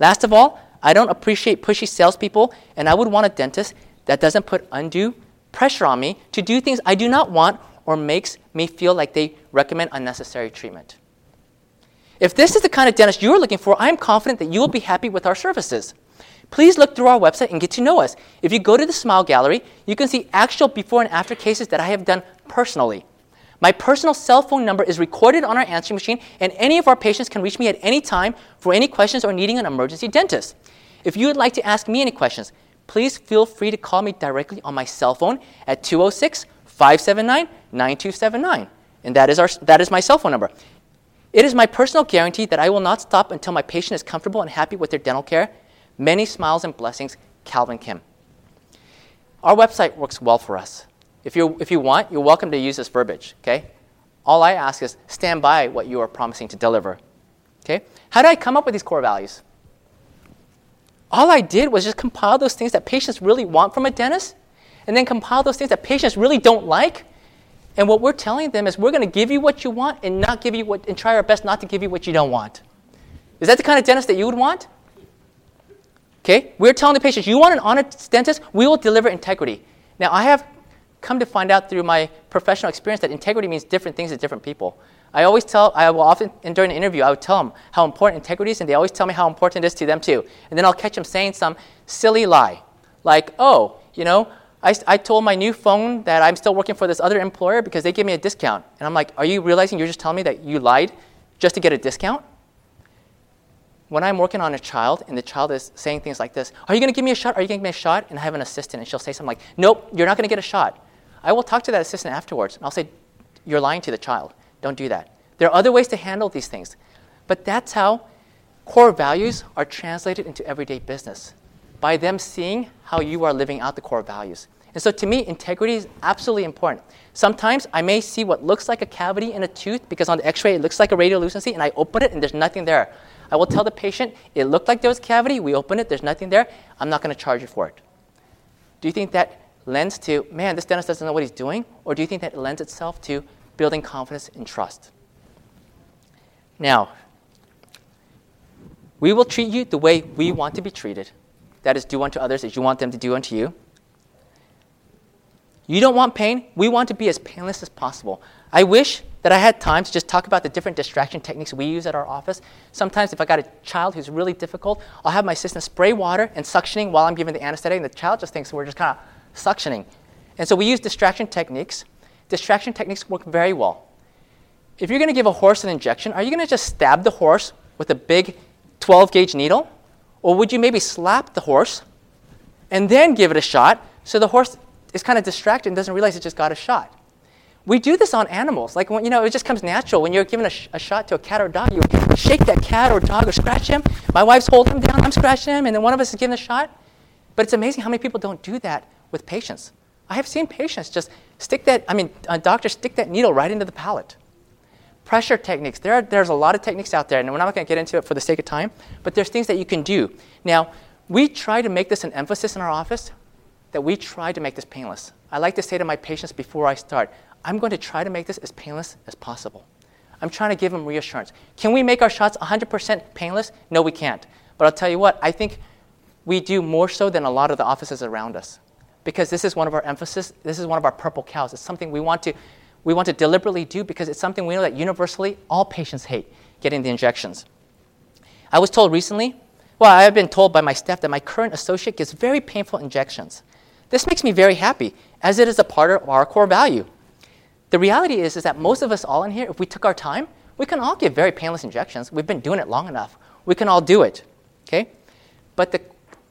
Last of all, I don't appreciate pushy salespeople, and I would want a dentist that doesn't put undue pressure on me to do things I do not want or makes me feel like they recommend unnecessary treatment. If this is the kind of dentist you are looking for, I am confident that you will be happy with our services. Please look through our website and get to know us. If you go to the Smile Gallery, you can see actual before and after cases that I have done personally. My personal cell phone number is recorded on our answering machine, and any of our patients can reach me at any time for any questions or needing an emergency dentist. If you would like to ask me any questions, please feel free to call me directly on my cell phone at two oh six, five seven nine, nine two seven nine. And that is our that is my cell phone number. It is my personal guarantee that I will not stop until my patient is comfortable and happy with their dental care. Many smiles and blessings, Calvin Kim. Our website works well for us. If you if you want, you're welcome to use this verbiage, okay? All I ask is stand by what you are promising to deliver, okay? How did I come up with these core values? All I did was just compile those things that patients really want from a dentist, and then compile those things that patients really don't like. And what we're telling them is we're going to give you what you want and not give you what, and try our best not to give you what you don't want. Is that the kind of dentist that you would want? Okay, we're telling the patients, you want an honest dentist, we will deliver integrity. Now, I have come to find out through my professional experience that integrity means different things to different people. I always tell, I will often, and during an interview, I would tell them how important integrity is, and they always tell me how important it is to them too. And then I'll catch them saying some silly lie, like, oh, you know, I, I told my new phone that I'm still working for this other employer because they gave me a discount. And I'm like, are you realizing you're just telling me that you lied just to get a discount? When I'm working on a child and the child is saying things like this, are you going to give me a shot? Are you going to give me a shot? And I have an assistant and she'll say something like, nope, you're not going to get a shot. I will talk to that assistant afterwards and I'll say, you're lying to the child. Don't do that. There are other ways to handle these things. But that's how core values are translated into everyday business, by them seeing how you are living out the core values. And so to me, integrity is absolutely important. Sometimes I may see what looks like a cavity in a tooth because on the x-ray it looks like a radiolucency, and I open it and there's nothing there. I will tell the patient, it looked like there was a cavity, we opened it, there's nothing there, I'm not going to charge you for it. Do you think that lends to, man, this dentist doesn't know what he's doing? Or do you think that lends itself to building confidence and trust? Now, we will treat you the way we want to be treated. That is, do unto others as you want them to do unto you. You don't want pain. We want to be as painless as possible. I wish that I had time to just talk about the different distraction techniques we use at our office. Sometimes if I got a child who's really difficult, I'll have my assistant spray water and suctioning while I'm giving the anesthetic, and the child just thinks we're just kind of suctioning. And so we use distraction techniques. Distraction techniques work very well. If you're going to give a horse an injection, are you going to just stab the horse with a big twelve-gauge needle? Or would you maybe slap the horse and then give it a shot so the horse is kind of distracted and doesn't realize it just got a shot? We do this on animals. Like, when, you know, it just comes natural. When you're giving a, sh- a shot to a cat or a dog, you shake that cat or dog or scratch him. My wife's holding him down, I'm scratching him, and then one of us is giving a shot. But it's amazing how many people don't do that with patients. I have seen patients just stick that, I mean, uh, doctors stick that needle right into the palate. Pressure techniques. There are, there's a lot of techniques out there, and we're not going to get into it for the sake of time, but there's things that you can do. Now, we try to make this an emphasis in our office, that we try to make this painless. I like to say to my patients before I start, I'm going to try to make this as painless as possible. I'm trying to give them reassurance. Can we make our shots one hundred percent painless? No, we can't. But I'll tell you what, I think we do more so than a lot of the offices around us, because this is one of our emphasis. This is one of our purple cows. It's something we want to we want to deliberately do because it's something we know that universally all patients hate, getting the injections. I was told recently, well, I have been told by my staff that my current associate gives very painful injections. This makes me very happy, as it is a part of our core value. The reality is, is that most of us all in here, if we took our time, we can all give very painless injections. We've been doing it long enough. We can all do it, okay? But the,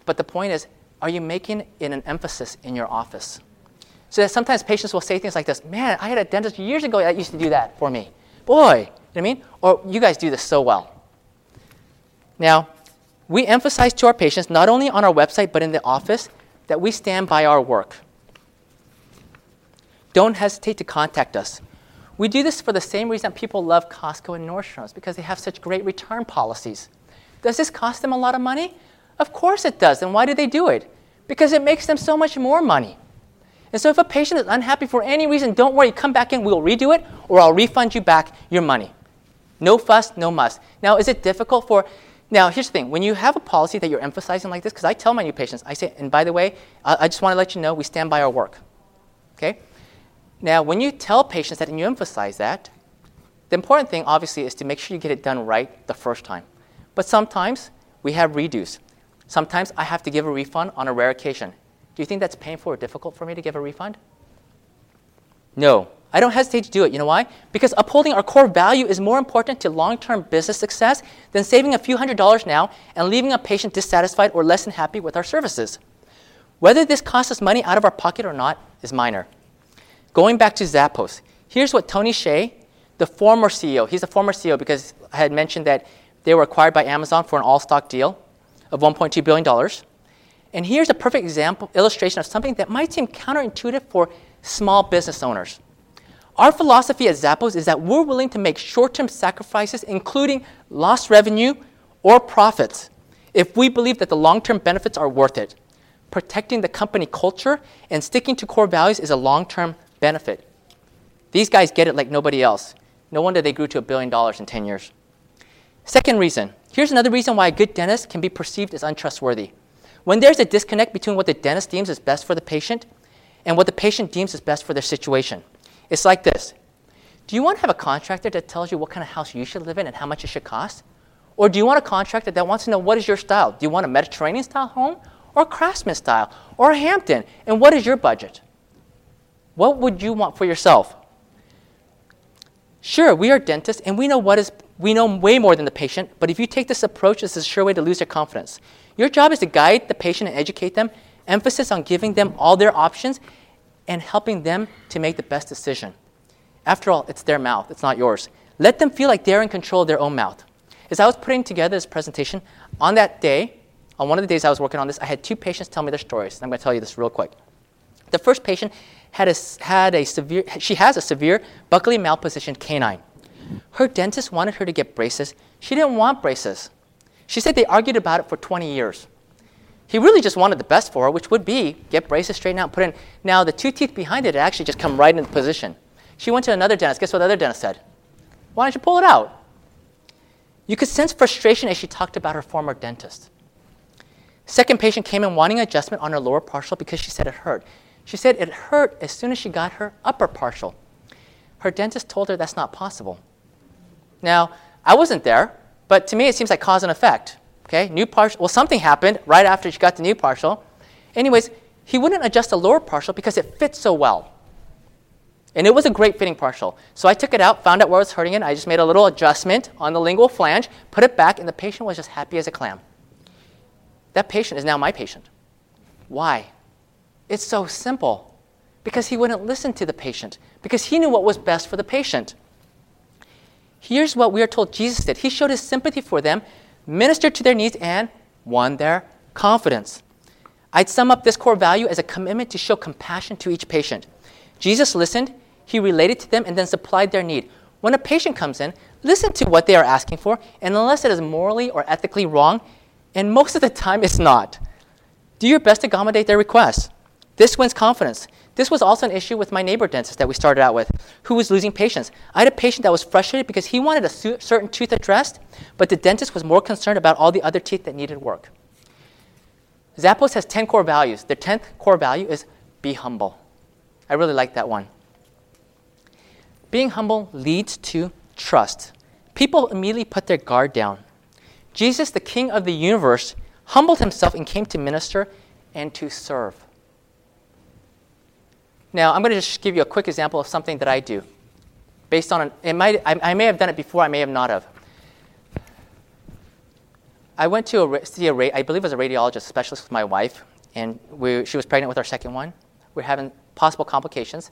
but the point is, are you making it an emphasis in your office? So that sometimes patients will say things like this, man, I had a dentist years ago that used to do that for me. Boy, you know what I mean? Or you guys do this so well. Now, we emphasize to our patients, not only on our website, but in the office, that we stand by our work. Don't hesitate to contact us. We do this for the same reason people love Costco and Nordstrom's, because they have such great return policies. Does this cost them a lot of money? Of course it does. And why do they do it? Because it makes them so much more money. And so if a patient is unhappy for any reason, don't worry, come back in, we'll redo it, or I'll refund you back your money. No fuss, no muss. Now, is it difficult for... Now, here's the thing. When you have a policy that you're emphasizing like this, because I tell my new patients, I say, and by the way, I, I just want to let you know we stand by our work. Okay? Now, when you tell patients that and you emphasize that, the important thing, obviously, is to make sure you get it done right the first time. But sometimes we have redos. Sometimes I have to give a refund on a rare occasion. Do you think that's painful or difficult for me to give a refund? No. I don't hesitate to do it. You know why? Because upholding our core value is more important to long-term business success than saving a few hundred dollars now and leaving a patient dissatisfied or less than happy with our services. Whether this costs us money out of our pocket or not is minor. Going back to Zappos, here's what Tony Hsieh, the former C E O, he's the former C E O because I had mentioned that they were acquired by Amazon for an all-stock deal of one point two billion dollars. And here's a perfect example, illustration of something that might seem counterintuitive for small business owners. Our philosophy at Zappos is that we're willing to make short-term sacrifices, including lost revenue or profits, if we believe that the long-term benefits are worth it. Protecting the company culture and sticking to core values is a long-term benefit. These guys get it like nobody else. No wonder they grew to a billion dollars in ten years. Second reason. Here's another reason why a good dentist can be perceived as untrustworthy. When there's a disconnect between what the dentist deems is best for the patient and what the patient deems is best for their situation. It's like this. Do you want to have a contractor that tells you what kind of house you should live in and how much it should cost? Or do you want a contractor that wants to know what is your style? Do you want a Mediterranean style home or Craftsman style or a Hampton? And what is your budget? What would you want for yourself? Sure, we are dentists and we know what is we know way more than the patient, but if you take this approach, this is a sure way to lose their confidence. Your job is to guide the patient and educate them, emphasis on giving them all their options and helping them to make the best decision. After all, it's their mouth, it's not yours. Let them feel like they're in control of their own mouth. As I was putting together this presentation, on that day, on one of the days I was working on this, I had two patients tell me their stories. And I'm going to tell you this real quick. The first patient had a, had a severe, she has a severe buccally malpositioned canine. Her dentist wanted her to get braces. She didn't want braces. She said they argued about it for twenty years. He really just wanted the best for her, which would be get braces straightened out and put in. Now, the two teeth behind it actually just come right into position. She went to another dentist. Guess what the other dentist said? Why don't you pull it out? You could sense frustration as she talked about her former dentist. Second patient came in wanting adjustment on her lower partial because she said it hurt. She said it hurt as soon as she got her upper partial. Her dentist told her that's not possible. Now, I wasn't there, but to me it seems like cause and effect. Okay, new partial. Well, something happened right after she got the new partial. Anyways, he wouldn't adjust the lower partial because it fits so well. And it was a great fitting partial. So I took it out, found out where it was hurting it. I just made a little adjustment on the lingual flange, put it back, and the patient was just happy as a clam. That patient is now my patient. Why? It's so simple. Because he wouldn't listen to the patient. Because he knew what was best for the patient. Here's what we are told Jesus did. He showed his sympathy for them, ministered to their needs, and won their confidence. I'd sum up this core value as a commitment to show compassion to each patient. Jesus listened. He related to them and then supplied their need. When a patient comes in, listen to what they are asking for, and unless it is morally or ethically wrong, and most of the time it's not, do your best to accommodate their requests. This wins confidence. This was also an issue with my neighbor dentist that we started out with, who was losing patients. I had a patient that was frustrated because he wanted a su- certain tooth addressed, but the dentist was more concerned about all the other teeth that needed work. Zappos has ten core values. Their tenth core value is be humble. I really like that one. Being humble leads to trust. People immediately put their guard down. Jesus, the King of the universe, humbled himself and came to minister and to serve. Now, I'm going to just give you a quick example of something that I do. Based on, an, it might, I, I may have done it before, I may have not have. I went to a, see a, I believe it was a radiologist specialist with my wife, and we, she was pregnant with our second one. We're having possible complications,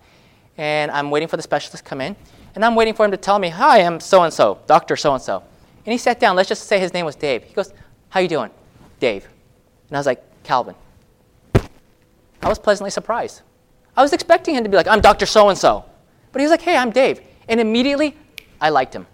and I'm waiting for the specialist to come in, and I'm waiting for him to tell me, hi, I'm so-and-so, Doctor So-and-so. And he sat down. Let's just say his name was Dave. He goes, how you doing? Dave. And I was like, Calvin. I was pleasantly surprised. I was expecting him to be like, I'm Doctor So-and-so. But he was like, hey, I'm Dave. And immediately, I liked him.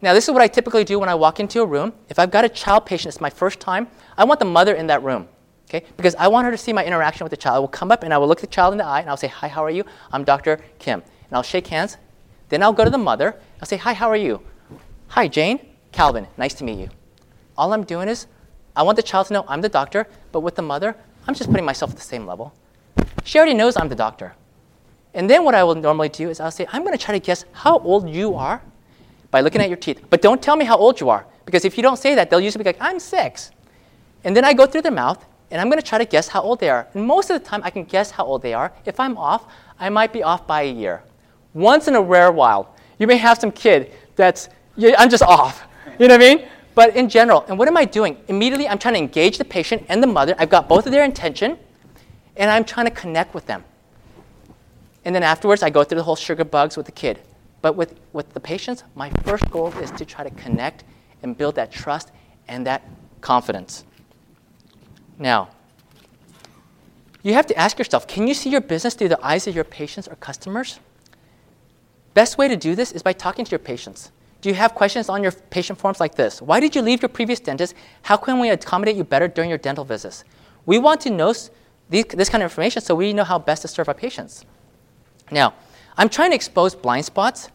Now, this is what I typically do when I walk into a room. If I've got a child patient, it's my first time, I want the mother in that room. Okay, because I want her to see my interaction with the child. I will come up and I will look the child in the eye and I'll say, hi, how are you? I'm Doctor Kim. And I'll shake hands. Then I'll go to the mother. I'll say, hi, how are you? Hi, Jane. Calvin, nice to meet you. All I'm doing is, I want the child to know I'm the doctor, but with the mother, I'm just putting myself at the same level. She already knows I'm the doctor. And then what I will normally do is I'll say, I'm going to try to guess how old you are by looking at your teeth. But don't tell me how old you are, because if you don't say that, they'll usually be like, I'm six. And then I go through their mouth, and I'm going to try to guess how old they are. And most of the time, I can guess how old they are. If I'm off, I might be off by a year. Once in a rare while, you may have some kid that's, yeah, I'm just off. You know what I mean? But in general, and what am I doing? Immediately, I'm trying to engage the patient and the mother. I've got both of their intention, and I'm trying to connect with them. And then afterwards, I go through the whole sugar bugs with the kid. But with, with the patients, my first goal is to try to connect and build that trust and that confidence. Now, you have to ask yourself, can you see your business through the eyes of your patients or customers? Best way to do this is by talking to your patients. Do you have questions on your patient forms like this? Why did you leave your previous dentist? How can we accommodate you better during your dental visits? We want to know these, this kind of information so we know how best to serve our patients. Now, I'm trying to expose blind spots.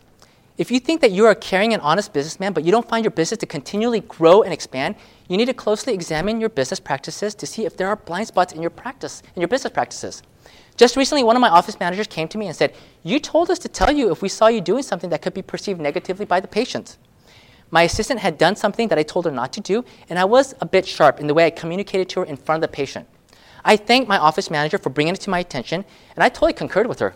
If you think that you are a caring and honest businessman, but you don't find your business to continually grow and expand, you need to closely examine your business practices to see if there are blind spots in your practice, in your business practices. Just recently, one of my office managers came to me and said, "You told us to tell you if we saw you doing something that could be perceived negatively by the patient." My assistant had done something that I told her not to do, and I was a bit sharp in the way I communicated to her in front of the patient. I thanked my office manager for bringing it to my attention, and I totally concurred with her.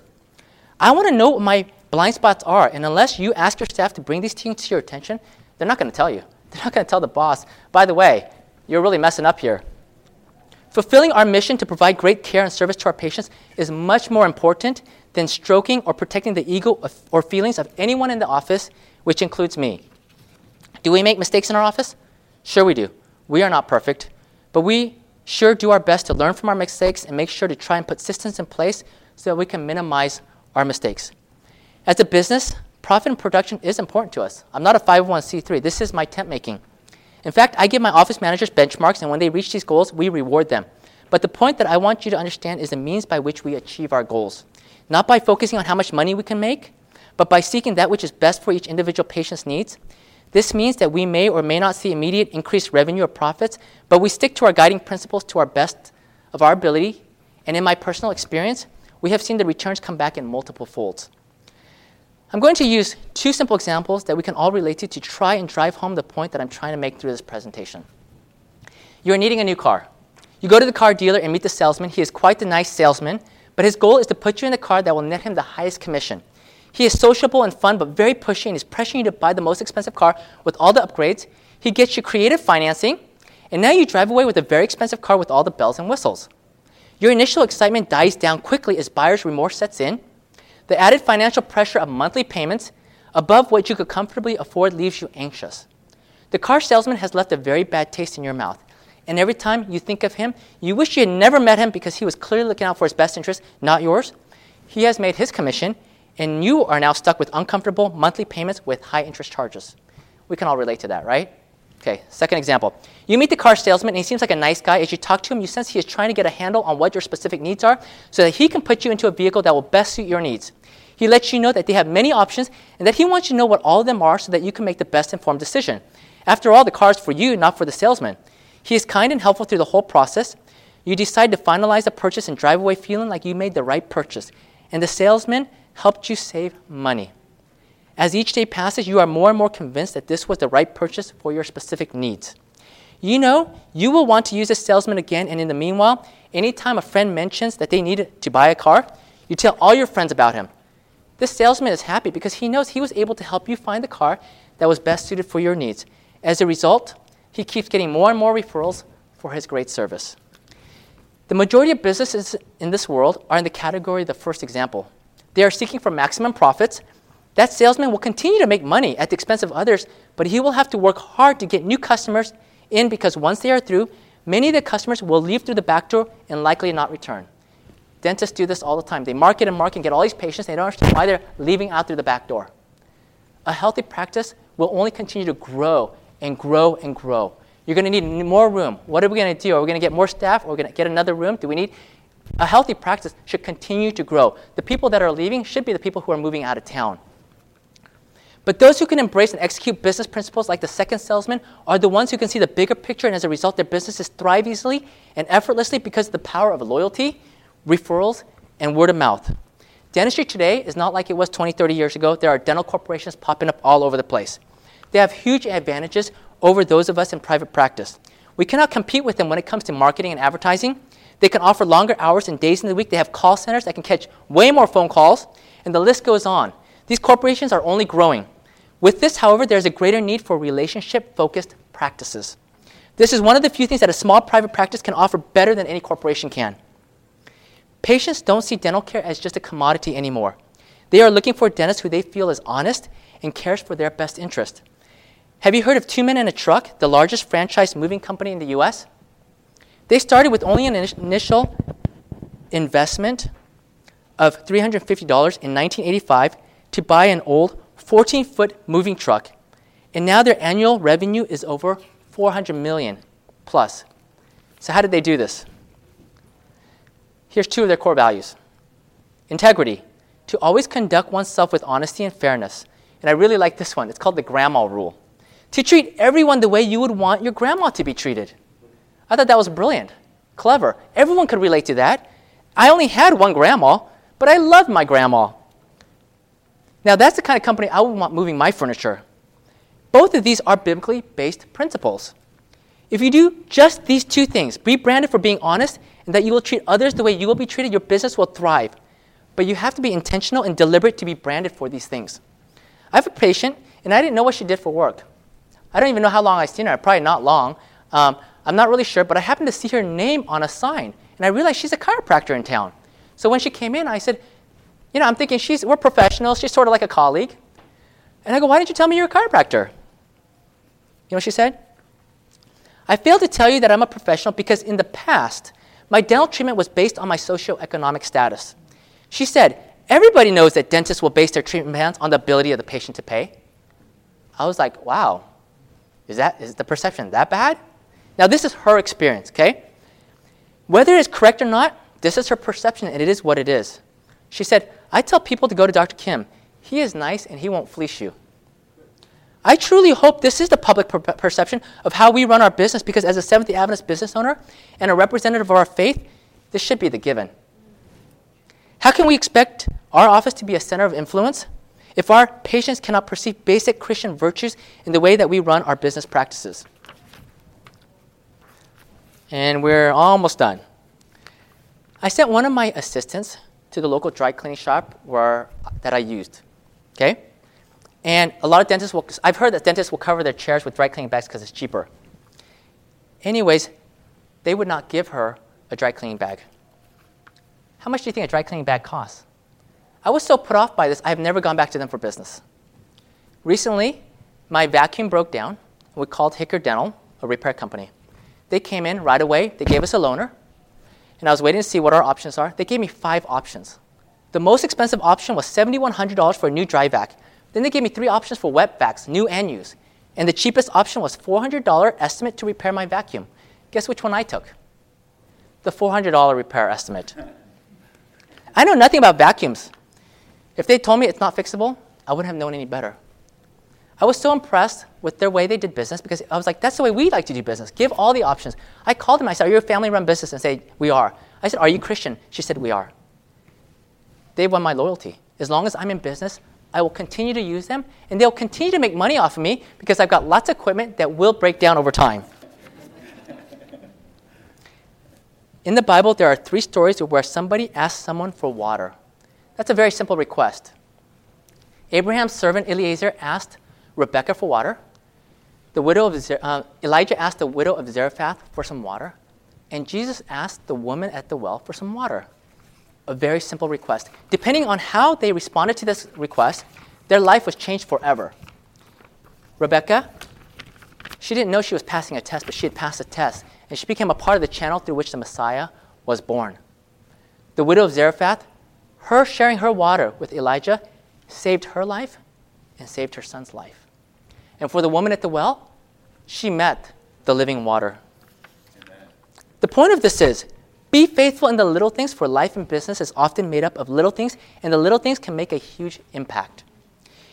I want to know what my blind spots are, and unless you ask your staff to bring these things to your attention, they're not going to tell you. They're not going to tell the boss, "By the way, you're really messing up here." Fulfilling our mission to provide great care and service to our patients is much more important than stroking or protecting the ego or feelings of anyone in the office, which includes me. Do we make mistakes in our office? Sure we do. We are not perfect, but we sure do our best to learn from our mistakes and make sure to try and put systems in place so that we can minimize our mistakes. As a business, profit and production is important to us. I'm not a five oh one c three. This is my tent making. In fact, I give my office managers benchmarks, and when they reach these goals, we reward them. But the point that I want you to understand is the means by which we achieve our goals. Not by focusing on how much money we can make, but by seeking that which is best for each individual patient's needs. This means that we may or may not see immediate increased revenue or profits, but we stick to our guiding principles to our best of our ability. And in my personal experience, we have seen the returns come back in multiple folds. I'm going to use two simple examples that we can all relate to to try and drive home the point that I'm trying to make through this presentation. You're needing a new car. You go to the car dealer and meet the salesman. He is quite the nice salesman, but his goal is to put you in the car that will net him the highest commission. He is sociable and fun, but very pushy, and is pressuring you to buy the most expensive car with all the upgrades. He gets you creative financing, and now you drive away with a very expensive car with all the bells and whistles. Your initial excitement dies down quickly as buyer's remorse sets in. The added financial pressure of monthly payments above what you could comfortably afford leaves you anxious. The car salesman has left a very bad taste in your mouth, and every time you think of him, you wish you had never met him because he was clearly looking out for his best interest, not yours. He has made his commission, and you are now stuck with uncomfortable monthly payments with high interest charges. We can all relate to that, right? Okay, second example. You meet the car salesman, and he seems like a nice guy. As you talk to him, you sense he is trying to get a handle on what your specific needs are so that he can put you into a vehicle that will best suit your needs. He lets you know that they have many options and that he wants you to know what all of them are so that you can make the best informed decision. After all, the car is for you, not for the salesman. He is kind and helpful through the whole process. You decide to finalize the purchase and drive away feeling like you made the right purchase, and the salesman helped you save money. As each day passes, you are more and more convinced that this was the right purchase for your specific needs. You know you will want to use a salesman again, and in the meanwhile, anytime a friend mentions that they need to buy a car, you tell all your friends about him. This salesman is happy because he knows he was able to help you find the car that was best suited for your needs. As a result, he keeps getting more and more referrals for his great service. The majority of businesses in this world are in the category of the first example. They are seeking for maximum profits. That salesman will continue to make money at the expense of others, but he will have to work hard to get new customers in because once they are through, many of the customers will leave through the back door and likely not return. Dentists do this all the time. They market and market and get all these patients. They don't understand why they're leaving out through the back door. A healthy practice will only continue to grow and grow and grow. You're going to need more room. What are we going to do? Are we going to get more staff? Are we going to get another room? Do we need? A healthy practice should continue to grow. The people that are leaving should be the people who are moving out of town. But those who can embrace and execute business principles like the second salesman are the ones who can see the bigger picture, and as a result, their businesses thrive easily and effortlessly because of the power of loyalty, referrals, and word of mouth. Dentistry today is not like it was twenty, thirty years ago. There are dental corporations popping up all over the place. They have huge advantages over those of us in private practice. We cannot compete with them when it comes to marketing and advertising. They can offer longer hours and days in the week. They have call centers that can catch way more phone calls, and the list goes on. These corporations are only growing. With this, however, there's a greater need for relationship-focused practices. This is one of the few things that a small private practice can offer better than any corporation can. Patients don't see dental care as just a commodity anymore. They are looking for a dentist who they feel is honest and cares for their best interest. Have you heard of Two Men and a Truck, the largest franchise moving company in the U S? They started with only an initial investment of three hundred fifty dollars in nineteen eighty-five to buy an old fourteen-foot moving truck And now their annual revenue is over four hundred million dollars plus. So how did they do this? Here's two of their core values. Integrity, to always conduct oneself with honesty and fairness. And I really like this one. It's called the grandma rule. To treat everyone the way you would want your grandma to be treated. I thought that was brilliant, clever. Everyone could relate to that. I only had one grandma, but I loved my grandma. Now, that's the kind of company I would want moving my furniture. Both of these are biblically based principles. If you do just these two things, be branded for being honest and that you will treat others the way you will be treated, your business will thrive. But you have to be intentional and deliberate to be branded for these things. I have a patient, and I didn't know what she did for work. I don't even know how long I've seen her, probably not long. Um, I'm not really sure, but I happened to see her name on a sign, and I realized she's a chiropractor in town. So when she came in, I said, you know, I'm thinking she's we're professionals, she's sort of like a colleague. And I go, why didn't you tell me you're a chiropractor? You know what she said? I failed to tell you that I'm a professional because in the past, my dental treatment was based on my socioeconomic status. She said, everybody knows that dentists will base their treatment plans on the ability of the patient to pay. I was like, wow, is that is the perception that bad? Now, this is her experience, okay? Whether it's correct or not, this is her perception, and it is what it is. She said, I tell people to go to Doctor Kim. He is nice, and he won't fleece you. I truly hope this is the public per- perception of how we run our business, because as a Seventh-day Adventist business owner and a representative of our faith, this should be the given. How can we expect our office to be a center of influence if our patients cannot perceive basic Christian virtues in the way that we run our business practices? And we're almost done. I sent one of my assistants to the local dry cleaning shop where, that I used, okay? And a lot of dentists will, I've heard that dentists will cover their chairs with dry cleaning bags because it's cheaper. Anyways, they would not give her a dry cleaning bag. How much do you think a dry cleaning bag costs? I was so put off by this, I have never gone back to them for business. Recently, my vacuum broke down. We called Hicker Dental, a repair company. They came in right away. They gave us a loaner, and I was waiting to see what our options are. They gave me five options. The most expensive option was seven thousand one hundred dollars for a new dry vac. Then they gave me three options for wet vacs, new and used. And the cheapest option was four hundred dollars estimate to repair my vacuum. Guess which one I took? The four hundred dollars repair estimate. I know nothing about vacuums. If they told me it's not fixable, I wouldn't have known any better. I was so impressed with their way they did business because I was like, that's the way we like to do business. Give all the options. I called them. I said, are you a family-run business? And say, we are. I said, are you Christian? She said, we are. They won my loyalty. As long as I'm in business, I will continue to use them, and they'll continue to make money off of me because I've got lots of equipment that will break down over time. In the Bible, there are three stories where somebody asked someone for water. That's a very simple request. Abraham's servant Eliezer asked Rebecca for water. The widow of Zer- uh, Elijah asked the widow of Zarephath for some water. And Jesus asked the woman at the well for some water. A very simple request. Depending on how they responded to this request, their life was changed forever. Rebecca, she didn't know she was passing a test, but she had passed a test. And she became a part of the channel through which the Messiah was born. The widow of Zarephath, her sharing her water with Elijah saved her life and saved her son's life. And for the woman at the well, she met the living water. Amen. The point of this is, be faithful in the little things, for life and business is often made up of little things, and the little things can make a huge impact.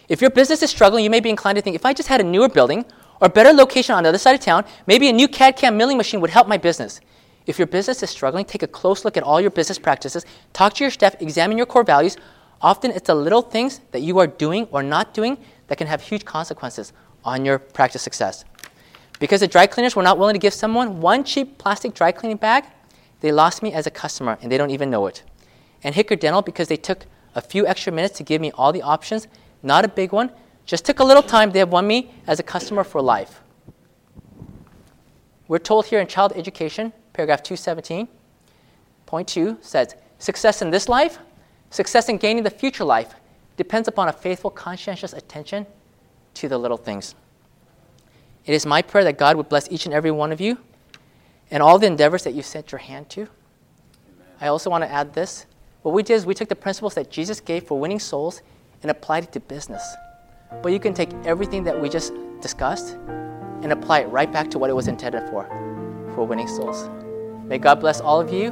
If your business is struggling, you may be inclined to think, if I just had a newer building, or better location on the other side of town, maybe a new C A D C A M milling machine would help my business. If your business is struggling, take a close look at all your business practices, talk to your staff, examine your core values. Often it's the little things that you are doing or not doing that can have huge consequences on your practice success. Because the dry cleaners were not willing to give someone one cheap plastic dry cleaning bag, they lost me as a customer and they don't even know it. And Hicker Dental, because they took a few extra minutes to give me all the options, not a big one, just took a little time, they have won me as a customer for life. We're told here in Child Education, paragraph two seventeen point two says, success in this life, success in gaining the future life, depends upon a faithful, conscientious attention to the little things. It is my prayer that God would bless each and every one of you and all the endeavors that you sent your hand to. Amen. I also want to add this. What we did is we took the principles that Jesus gave for winning souls and applied it to business. But you can take everything that we just discussed and apply it right back to what it was intended for, for winning souls. May God bless all of you,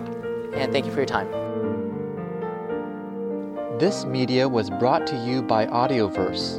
and thank you for your time. This media was brought to you by Audioverse,